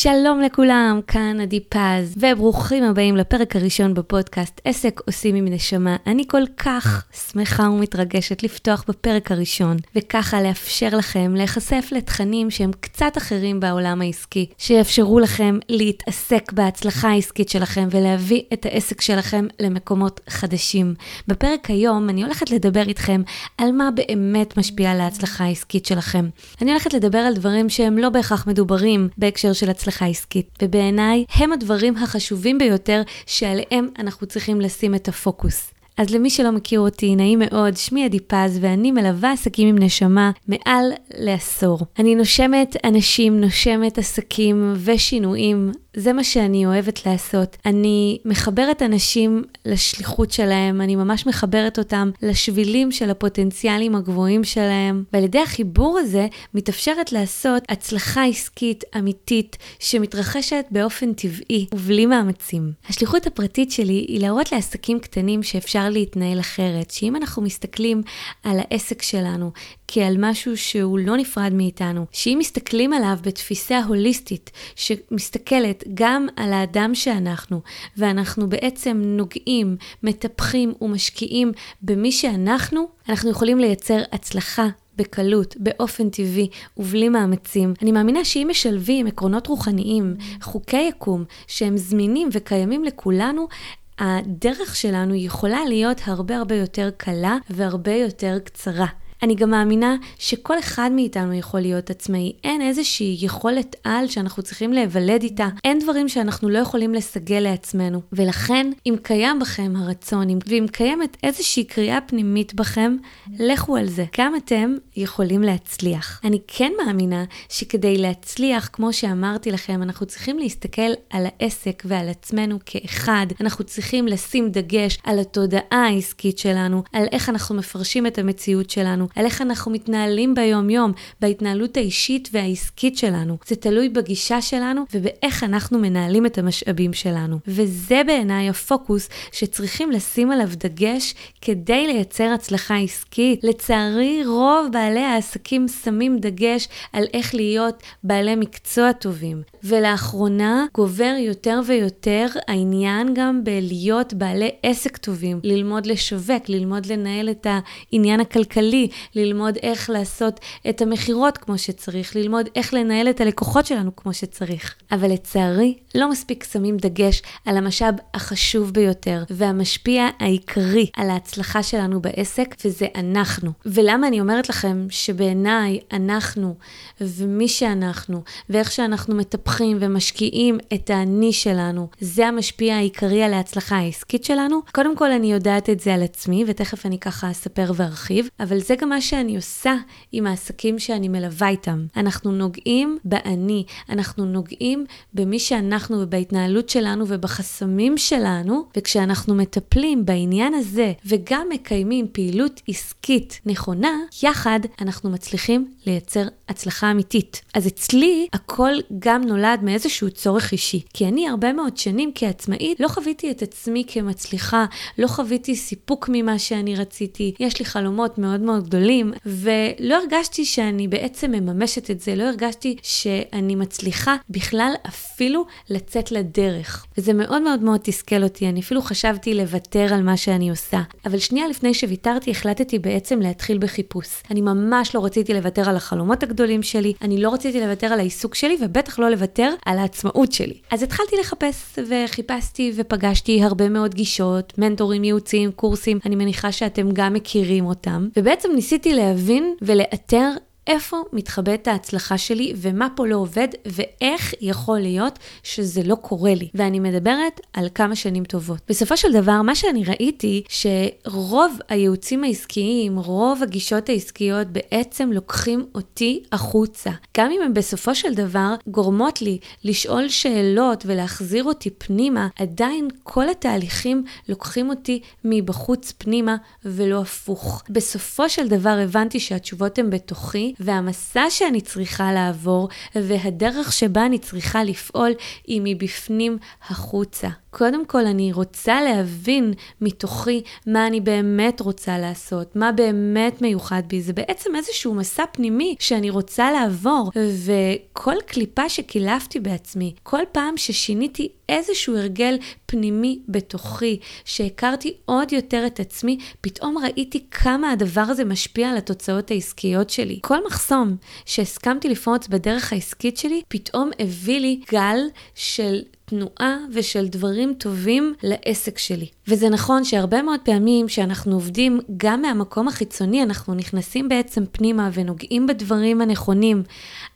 שלום לכולם, כאן אדי פז, וברוכים הבאים לפרק הראשון בפודקאסט עסק עושים עם נשמה. אני כל כך שמחה ומתרגשת לפתוח בפרק הראשון, וככה לאפשר לכם להיחשף לתכנים שהם קצת אחרים בעולם העסקי, שיאפשרו לכם להתעסק בהצלחה העסקית שלכם ולהביא את העסק שלכם למקומות חדשים. בפרק היום אני הולכת לדבר איתכם על מה באמת משפיע על ההצלחה העסקית שלכם. אני הולכת לדבר על דברים שהם לא בהכרח מדוברים בהקשר של הצלחה עסקית, ובעיניי הם הדברים החשובים ביותר שעליהם אנחנו צריכים לשים את הפוקוס. אז למי שלא מכיר אותי, נעים מאוד, שמי אדי פז ואני מלווה עסקים עם נשמה מעל לעשור. אני נושמת אנשים, נושמת עסקים ושינויים, זה מה שאני אוהבת לעשות. אני מחברת אנשים לשליחות שלהם, אני ממש מחברת אותם לשבילים של הפוטנציאלים הגבוהים שלהם, ועל ידי החיבור הזה מתאפשרת לעשות הצלחה עסקית אמיתית שמתרחשת באופן טבעי ובלי מאמצים. השליחות הפרטית שלי היא להראות לעסקים קטנים שאפשר להתנהל אחרת, שאם אנחנו מסתכלים על העסק שלנו כעל משהו שהוא לא נפרד מאיתנו, שאם מסתכלים עליו בתפיסה הוליסטית שמסתכלת גם על האדם שאנחנו, ואנחנו בעצם נוגעים, מטפחים ומשקיעים במי שאנחנו, אנחנו יכולים לייצר הצלחה בקלות, באופן טבעי ובלי מאמצים. אני מאמינה שאם משלבים עקרונות רוחניים, חוקי יקום, שהם זמינים וקיימים לכולנו, הדרך שלנו יכולה להיות הרבה הרבה יותר קלה והרבה יותר קצרה. אני גם מאמינה שכל אחד מאיתנו יכול להיות עצמאי. אין איזושהי יכולת על שאנחנו צריכים להיוולד איתה. אין דברים שאנחנו לא יכולים לסגל לעצמנו. ולכן, אם קיים בכם הרצון, ואם קיימת איזושהי קריאה פנימית בכם, לכו על זה. גם אתם יכולים להצליח. אני כן מאמינה שכדי להצליח, כמו שאמרתי לכם, אנחנו צריכים להסתכל על העסק ועל עצמנו כאחד. אנחנו צריכים לשים דגש על התודעה העסקית שלנו, על איך אנחנו מפרשים את המציאות שלנו, על איך אנחנו מתנהלים ביום יום, בהתנהלות האישית והעסקית שלנו. זה תלוי בגישה שלנו ובאיך אנחנו מנהלים את המשאבים שלנו. וזה בעיניי הפוקוס שצריכים לשים עליו דגש כדי לייצר הצלחה עסקית. לצערי, רוב בעלי העסקים שמים דגש על איך להיות בעלי מקצוע טובים. ולאחרונה גובר יותר ויותר העניין גם בלהיות בעלי עסק טובים, ללמוד לשווק, ללמוד לנהל את העניין הכלכלי, ללמוד איך לעשות את המחירות כמו שצריך, ללמוד איך לנהל את הלקוחות שלנו כמו שצריך. אבל לצערי, לא מספיק שמים דגש על המשאב החשוב ביותר והמשפיע העיקרי על ההצלחה שלנו בעסק, וזה אנחנו. ולמה אני אומרת לכם שבעיניי אנחנו ומי שאנחנו ואיך שאנחנו מטפחים ומשקיעים את האני שלנו, זה המשפיע העיקרי על ההצלחה העסקית שלנו? קודם כל אני יודעת את זה על עצמי, ותכף אני ככה אספר וארחיב, אבל זה גם מה שאני עושה עם העסקים שאני מלווה איתם. אנחנו נוגעים באני, אנחנו נוגעים במי שאנחנו ובהתנהלות שלנו ובחסמים שלנו, וכשאנחנו מטפלים בעניין הזה וגם מקיימים פעילות עסקית נכונה, יחד אנחנו מצליחים לייצר הצלחה אמיתית. אז אצלי הכל גם נולד מאיזשהו צורך אישי, כי אני הרבה מאוד שנים כעצמאית לא חוויתי את עצמי כמצליחה, לא חוויתי סיפוק ממה שאני רציתי, יש לי חלומות מאוד מאוד גדולים, ולא הרגשתי שאני בעצם מממשת את זה, לא הרגשתי שאני מצליחה בכלל אפילו לצאת לדרך. וזה מאוד מאוד מאוד תסכל אותי, אני אפילו חשבתי לוותר על מה שאני עושה. אבל שנייה לפני שוויתרתי, החלטתי בעצם להתחיל בחיפוש. אני ממש לא רציתי לוותר על החלומות הגדולים שלי, אני לא רציתי לוותר על העיסוק שלי, ובטח לא לוותר על העצמאות שלי. אז התחלתי לחפש, וחיפשתי ופגשתי הרבה מאוד גישות, מנטורים, ייעוצים, קורסים, אני מניחה שאתם גם מכירים אותם. ובעצם ניסיתי להבין ולאתר איפה מתחבאת ההצלחה שלי ומה פה לא עובד ואיך יכול להיות שזה לא קורה לי. ואני מדברת על כמה שנים טובות. בסופו של דבר, מה שאני ראיתי שרוב הייעוצים העסקיים, רוב הגישות העסקיות בעצם לוקחים אותי החוצה. גם אם הם בסופו של דבר גורמות לי לשאול שאלות ולהחזיר אותי פנימה, עדיין כל התהליכים לוקחים אותי מבחוץ פנימה ולא הפוך. בסופו של דבר הבנתי שהתשובות הן בתוכי, והמסע שאני צריכה לעבור והדרך שבה אני צריכה לפעול היא מבפנים החוצה. קודם כל אני רוצה להבין מתוכי מה אני באמת רוצה לעשות, מה באמת מיוחד בי. זה בעצם איזשהו מסע פנימי שאני רוצה לעבור, וכל קליפה שקילפתי בעצמי, כל פעם ששיניתי איזשהו הרגל פנימי בתוכי, שהכרתי עוד יותר את עצמי, פתאום ראיתי כמה הדבר הזה משפיע על התוצאות העסקיות שלי. כל מחסום שהסכמתי לפרוץ בדרך העסקית שלי, פתאום הביא לי גל של תנועה ושל דברים טובים לעסק שלי. וזה נכון שהרבה מאוד פעמים שאנחנו עובדים גם מהמקום החיצוני, אנחנו נכנסים בעצם פנימה ונוגעים בדברים הנכונים,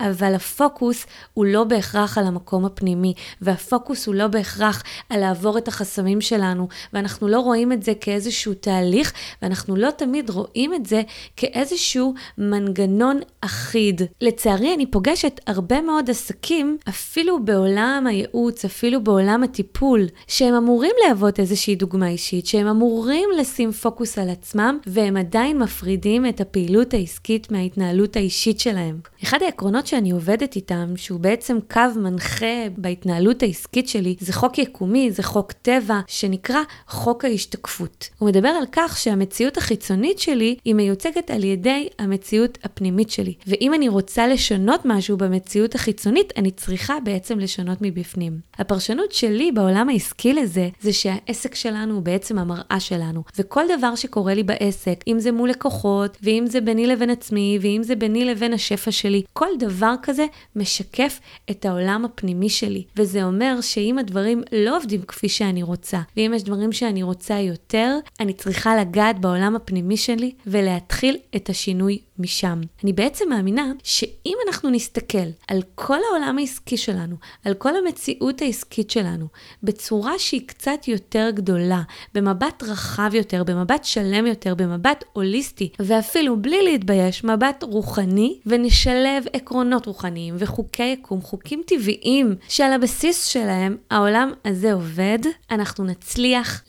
אבל הפוקוס הוא לא בהכרח על המקום הפנימי, והפוקוס הוא לא בהכרח על לעבור את החסמים שלנו, ואנחנו לא רואים את זה כאיזשהו תהליך, ואנחנו לא תמיד רואים את זה כאיזשהו מנגנון אחיד. לצערי אני פוגשת הרבה מאוד עסקים, אפילו בעולם הייעוץ, אפילו בעולם הטיפול, שהם אמורים להוות איזושהי דוגמה אישית, שהם אמורים לשים פוקוס על עצמם, והם עדיין מפרידים את הפעילות העסקית מההתנהלות האישית שלהם. אחד העקרונות שאני עובדת איתם, שהוא בעצם קו מנחה בהתנהלות העסקית שלי, זה חוק יקומי, זה חוק טבע, שנקרא חוק ההשתקפות. הוא מדבר על כך שהמציאות החיצונית שלי היא מיוצגת על ידי המציאות הפנימית שלי. ואם אני רוצה לשנות משהו במציאות החיצונית, אני צריכה בעצם לשנות מבפנים. הפרשנות שלי בעולם העסקי לזה, זה שהעסק שלנו הוא בעצם המראה שלנו. וכל דבר שקורה לי בעסק, אם זה מול לקוחות, ואם זה ביני לבין עצמי, ואם זה ביני לבין השפע שלי, כל דבר כזה משקף את העולם הפנימי שלי. וזה אומר שאם הדברים לא עובדים כפי שאני רוצה, ואם יש דברים שאני רוצה יותר, אני צריכה לגעת בעולם הפנימי שלי ולהתחיל את השינוי משם. אני בעצם מאמינה שאם אנחנו נסתכל על כל העולם העסקי שלנו, על כל המציאות העסקית שלנו, בצורה שהיא קצת יותר גדולה, במבט רחב יותר, במבט שלם יותר, במבט הוליסטי, ואפילו בלי להתבייש, מבט רוחני, ונשלב עקרונות רוחניים וחוקי יקום, חוקים טבעיים שעל הבסיס שלהם העולם הזה עובד, אנחנו נצליח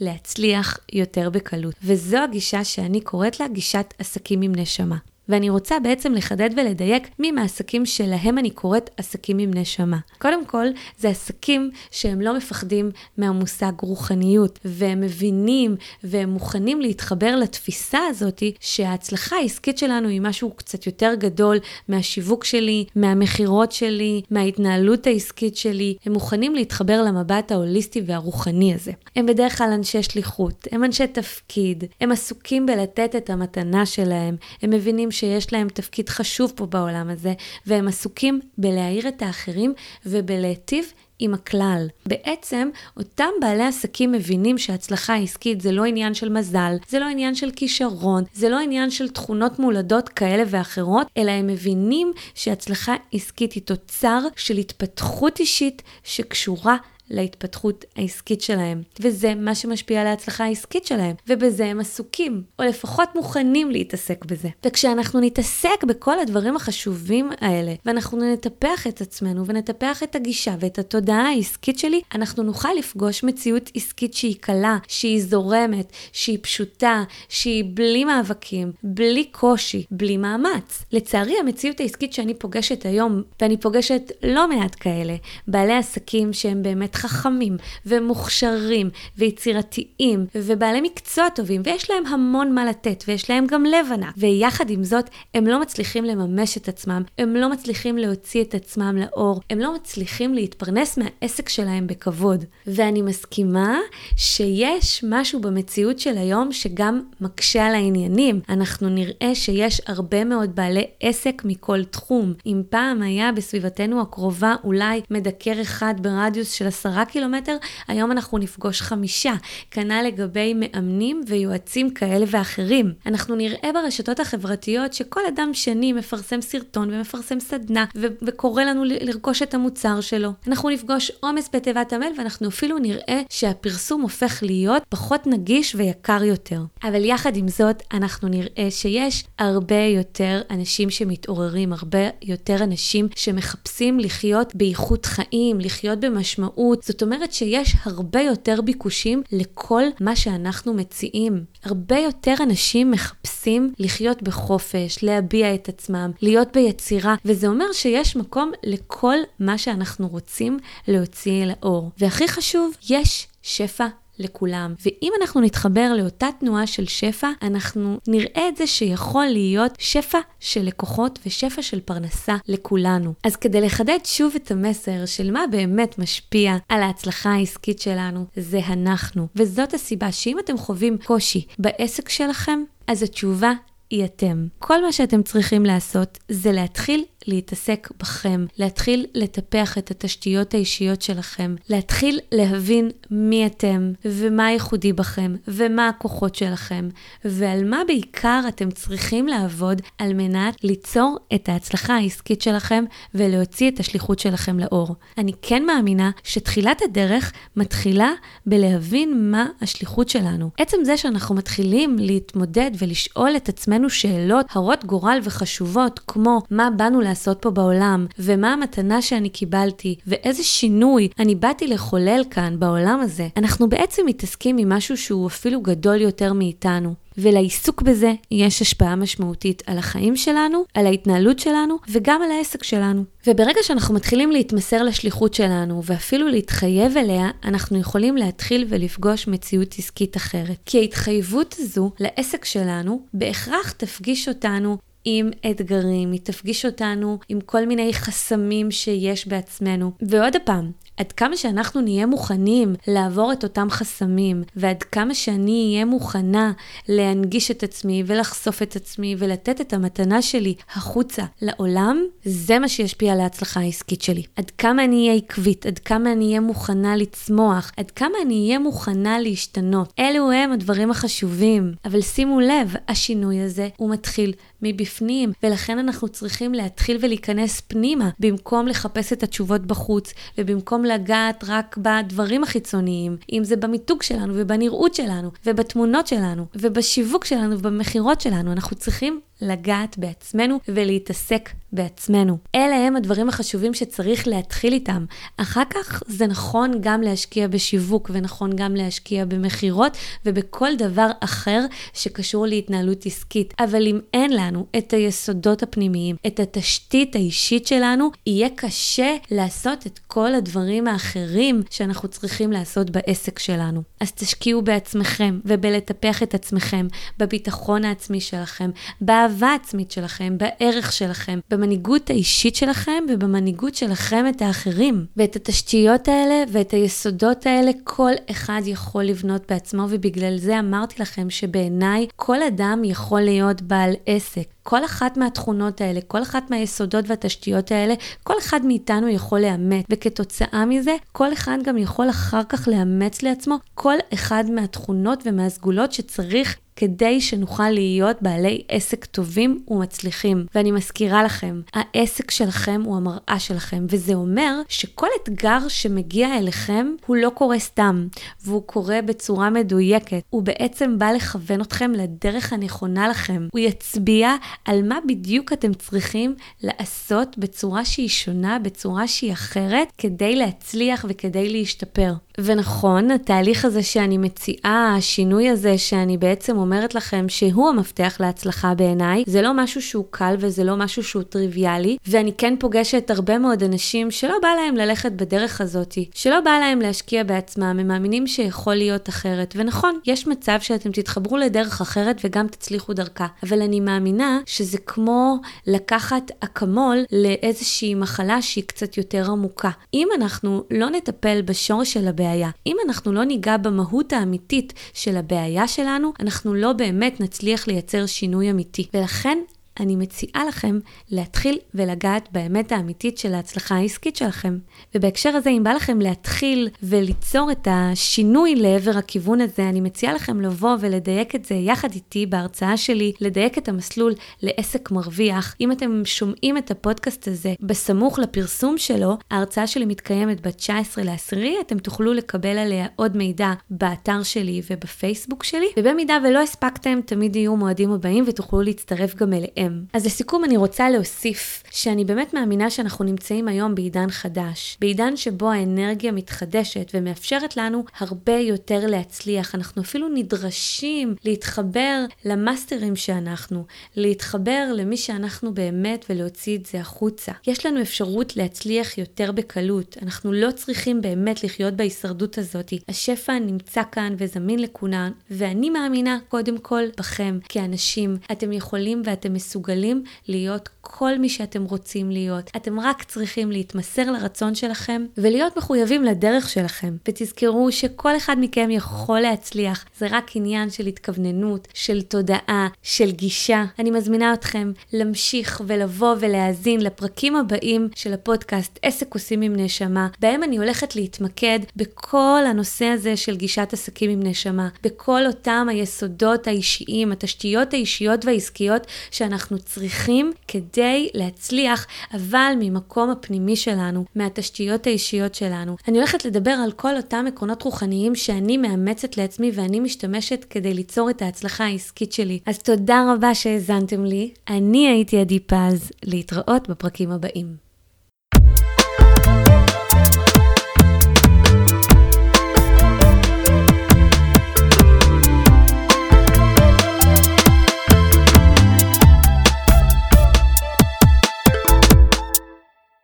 יותר בקלות. וזו הגישה שאני קוראת לה גישת עסקים עם נשמה. ואני רוצה בעצם לחדד ולדייק מי מהעסקים שלהם אני קוראת עסקים עם נשמה. קודם כל, זה עסקים שהם לא מפחדים מהמושג רוחניות, והם מבינים והם מוכנים להתחבר לתפיסה הזאת שההצלחה העסקית שלנו היא משהו קצת יותר גדול מהשיווק שלי, מהמחירות שלי, מההתנהלות העסקית שלי. הם מוכנים להתחבר למבט ההוליסטי והרוחני הזה. הם בדרך כלל אנשי שליחות, הם אנשי תפקיד, הם עסוקים בלתת את המתנה שלהם, הם מבינים שיש להם תפקיד חשוב פה בעולם הזה, והם עסוקים בלהעיר את האחרים ובלהטיב עם הכלל. בעצם אותם בעלי עסקים מבינים שההצלחה העסקית זה לא עניין של מזל, זה לא עניין של כישרון, זה לא עניין של תכונות מולדות כאלה ואחרות, אלא הם מבינים שההצלחה עסקית היא תוצר של התפתחות אישית שקשורה להתפתחות העסקית שלהם, וזה מה שמשפיע על ההצלחה העסקית שלהם, ובזה הם עסוקים, או לפחות מוכנים להתעסק בזה. וכשאנחנו נתעסק בכל הדברים החשובים האלה, ואנחנו נטפח את עצמנו, ונטפח את הגישה ואת התודעה העסקית שלי, אנחנו נוכל לפגוש מציאות עסקית שהיא קלה, שהיא זורמת, שהיא פשוטה, שהיא בלי מאבקים, בלי קושי, בלי מאמץ. לצערי, המציאות העסקית שאני פוגשת היום, ואני פוגשת לא מעט כאלה, בעלי עסקים שהם באמת חכמים ומוכשרים ויצירתיים ובעלי מקצוע טובים, ויש להם המון מה לתת ויש להם גם לב ענק, ויחד עם זאת הם לא מצליחים לממש את עצמם, הם לא מצליחים להוציא את עצמם לאור, הם לא מצליחים להתפרנס מהעסק שלהם בכבוד. ואני מסכימה שיש משהו במציאות של היום שגם מקשה על העניינים. אנחנו נראה שיש הרבה מאוד בעלי עסק מכל תחום. אם פעם היה בסביבתנו הקרובה אולי מדקר אחד ברדיוס של 10 קילומטר, היום אנחנו נפגוש 5, כנ"ל לגבי מאמנים ויועצים כאלה ואחרים. אנחנו נראה ברשתות החברתיות שכל אדם שני מפרסם סרטון ומפרסם סדנה וקורא לנו לרכוש את המוצר שלו. אנחנו נפגוש עומס בתיבת המייל, ואנחנו אפילו נראה שהפרסום הופך להיות פחות נגיש ויקר יותר. אבל יחד עם זאת אנחנו נראה שיש הרבה יותר אנשים שמתעוררים, הרבה יותר אנשים שמחפשים לחיות באיכות חיים, לחיות במשמעות. זאת אומרת שיש הרבה יותר ביקושים לכל מה שאנחנו מציעים. הרבה יותר אנשים מחפשים לחיות בחופש, להביע את עצמם, להיות ביצירה, וזה אומר שיש מקום לכל מה שאנחנו רוצים להוציא לאור. והכי חשוב, יש שפע לכולם. ואם אנחנו נתחבר לאותה תנועה של שפע, אנחנו נראה את זה שיכול להיות שפע של לקוחות ושפע של פרנסה לכולנו. אז כדי לחדד שוב את המסר של מה באמת משפיע על ההצלחה העסקית שלנו, זה אנחנו. וזאת הסיבה שאם אתם חווים קושי בעסק שלכם, אז התשובה היא אתם. כל מה שאתם צריכים לעשות זה להתחיל להתעסק בכם, להתחיל לטפח את התשתיות האישיות שלכם, להתחיל להבין מי אתם ומה ייחודי בכם ומה הכוחות שלכם ועל מה בעיקר אתם צריכים לעבוד על מנת ליצור את ההצלחה העסקית שלכם ולהוציא את השליחות שלכם לאור. אני כן מאמינה שתחילת הדרך מתחילה בלהבין מה השליחות שלנו. עצם זה שאנחנו מתחילים להתמודד ולשאול את עצמנו שאלות הרות גורל וחשובות כמו מה באנו לעשות פה בעולם, ומה המתנה שאני קיבלתי, ואיזה שינוי אני באתי לחולל כאן בעולם הזה. אנחנו בעצם מתעסקים עם משהו שהוא אפילו גדול יותר מאיתנו. ולעיסוק בזה יש השפעה משמעותית על החיים שלנו, על ההתנהלות שלנו וגם על העסק שלנו. וברגע שאנחנו מתחילים להתמסר לשליחות שלנו ואפילו להתחייב אליה, אנחנו יכולים להתחיל ולפגוש מציאות עסקית אחרת. כי ההתחייבות הזו לעסק שלנו בהכרח תפגיש אותנו עם אתגרים, היא תפגיש אותנו עם כל מיני חסמים שיש בעצמנו. ועוד הפעם, עד כמה שאנחנו נהיה מוכנים לעבור את אותם חסמים, ועד כמה שאני אהיה מוכנה להנגיש את עצמי ולחשוף את עצמי ולתת את המתנה שלי החוצה לעולם, זה מה שישפיע על ההצלחה העסקית שלי. עד כמה אני אהיה עקבית, עד כמה אני אהיה מוכנה לצמוח, עד כמה אני אהיה מוכנה להשתנות. אלו הם הדברים החשובים. אבל שימו לב, השינוי הזה הוא מתחיל מבפנים, ולכן אנחנו צריכים להתחיל ולהיכנס פנימה, במקום לחפש את התשובות בחוץ, ובמקום לגעת רק בדברים החיצוניים, אם זה במיתוג שלנו, ובנראות שלנו, ובתמונות שלנו, ובשיווק שלנו, ובמחירות שלנו. אנחנו צריכים לגעת בעצמנו ולהתעסק בעצמנו. אלה הם הדברים החשובים שצריך להתחיל איתם. אחר כך זה נכון גם להשקיע בשיווק, ונכון גם להשקיע במחירות, ובכל דבר אחר שקשור להתנהלות עסקית. אבל אם אין לנו את היסודות הפנימיים, את התשתית האישית שלנו, יהיה קשה לעשות את כל הדברים האחרים שאנחנו צריכים לעשות בעסק שלנו. אז תשקיעו בעצמכם, ובלטפח את עצמכם, בביטחון העצמי שלכם, באהבה העצמית שלכם, בערך שלכם, במנהיגות האישית שלכם ובמנהיגות שלכם את האחרים. ואת התשתיות האלה ואת היסודות האלה כל אחד יכול לבנות בעצמו, ובגלל זה אמרתי לכם שבעיניי כל אדם יכול להיות בעל עסק. כל אחת מהתכונות האלה, כל אחת מהיסודות והתשתיות האלה, כל אחד מאיתנו יכול לאמץ, וכתוצאה מזה כל אחד גם יכול אחר כך לאמץ לעצמו כל אחד מהתכונות ומהסגולות שצריך כדי שנוכל להיות בעלי עסק טובים ומצליחים. ואני מזכירה לכם, העסק שלכם הוא המראה שלכם, וזה אומר שכל אתגר שמגיע אליכם הוא לא קורה סתם, והוא קורה בצורה מדויקת. הוא בעצם בא לכוון אתכם לדרך הנכונה לכם. הוא יצביע על מה בדיוק אתם צריכים לעשות בצורה שהיא שונה, בצורה שהיא אחרת, כדי להצליח וכדי להשתפר. ונכון, התהליך הזה שאני מציעה, השינוי הזה שאני בעצם אומרת לכם שהוא המפתח להצלחה בעיניי, זה לא משהו שהוא קל וזה לא משהו שהוא טריוויאלי, ואני כן פוגשת הרבה מאוד אנשים שלא בא להם ללכת בדרך הזאת, שלא בא להם להשקיע בעצמם, הם מאמינים שיכול להיות אחרת. ונכון, יש מצב שאתם תתחברו לדרך אחרת וגם תצליחו דרכה, אבל אני מאמינה שזה כמו לקחת אקמול לאיזושהי מחלה שהיא קצת יותר עמוקה. אם אנחנו לא נטפל בשורש של הבעיה, אם אנחנו לא ניגע במהות האמיתית של הבעיה שלנו, אנחנו לא באמת נצליח לייצר שינוי אמיתי. ולכן אני מציעה לכם להתחיל ולגעת באמת האמיתית של ההצלחה העסקית שלכם. ובהקשר הזה, אם בא לכם להתחיל וליצור את השינוי לעבר הכיוון הזה, אני מציעה לכם לבוא ולדייק את זה יחד איתי בהרצאה שלי, לדייק את המסלול לעסק מרוויח. אם אתם שומעים את הפודקאסט הזה בסמוך לפרסום שלו, ההרצאה שלי מתקיימת ב-19.10, אתם תוכלו לקבל עליה עוד מידע באתר שלי ובפייסבוק שלי. ובמידה ולא הספקתם, תמיד יהיו מועדים הבאים ותוכלו להצטרף גם אליהם. הם. אז לסיכום אני רוצה להוסיף שאני באמת מאמינה שאנחנו נמצאים היום בעידן חדש, בעידן שבו האנרגיה מתחדשת ומאפשרת לנו הרבה יותר להצליח. אנחנו אפילו נדרשים להתחבר למאסטרים שאנחנו, להתחבר למי שאנחנו באמת ולהוציא את זה החוצה. יש לנו אפשרות להצליח יותר בקלות, אנחנו לא צריכים באמת לחיות בהישרדות הזאת. השפע נמצא כאן וזמין לכולן, ואני מאמינה קודם כל בכם כאנשים. אתם יכולים ואתם מסוגלים להיות כל מי שאתם רוצים להיות. אתם רק צריכים להתמסר לרצון שלכם ולהיות מחויבים לדרך שלכם. ותזכרו שכל אחד מכם יכול להצליח. זה רק עניין של התכווננות, של תודעה, של גישה. אני מזמינה אתכם להמשיך ולבוא ולהאזין לפרקים הבאים של הפודקאסט עסק עושים עם נשמה, בהם אני הולכת להתמקד בכל הנושא הזה של גישת עסקים עם נשמה, בכל אותם היסודות האישיים, התשתיות האישיות והעסקיות שאנחנו צריכים כדי להצליח, אבל ממקום הפנימי שלנו, מהתשתיות האישיות שלנו. אני הולכת לדבר על כל אותם עקרונות רוחניים שאני מאמצת לעצמי ואני משתמשת כדי ליצור את ההצלחה העסקית שלי. אז תודה רבה שהאזנתם לי. אני הייתי אדי פז, להתראות בפרקים הבאים.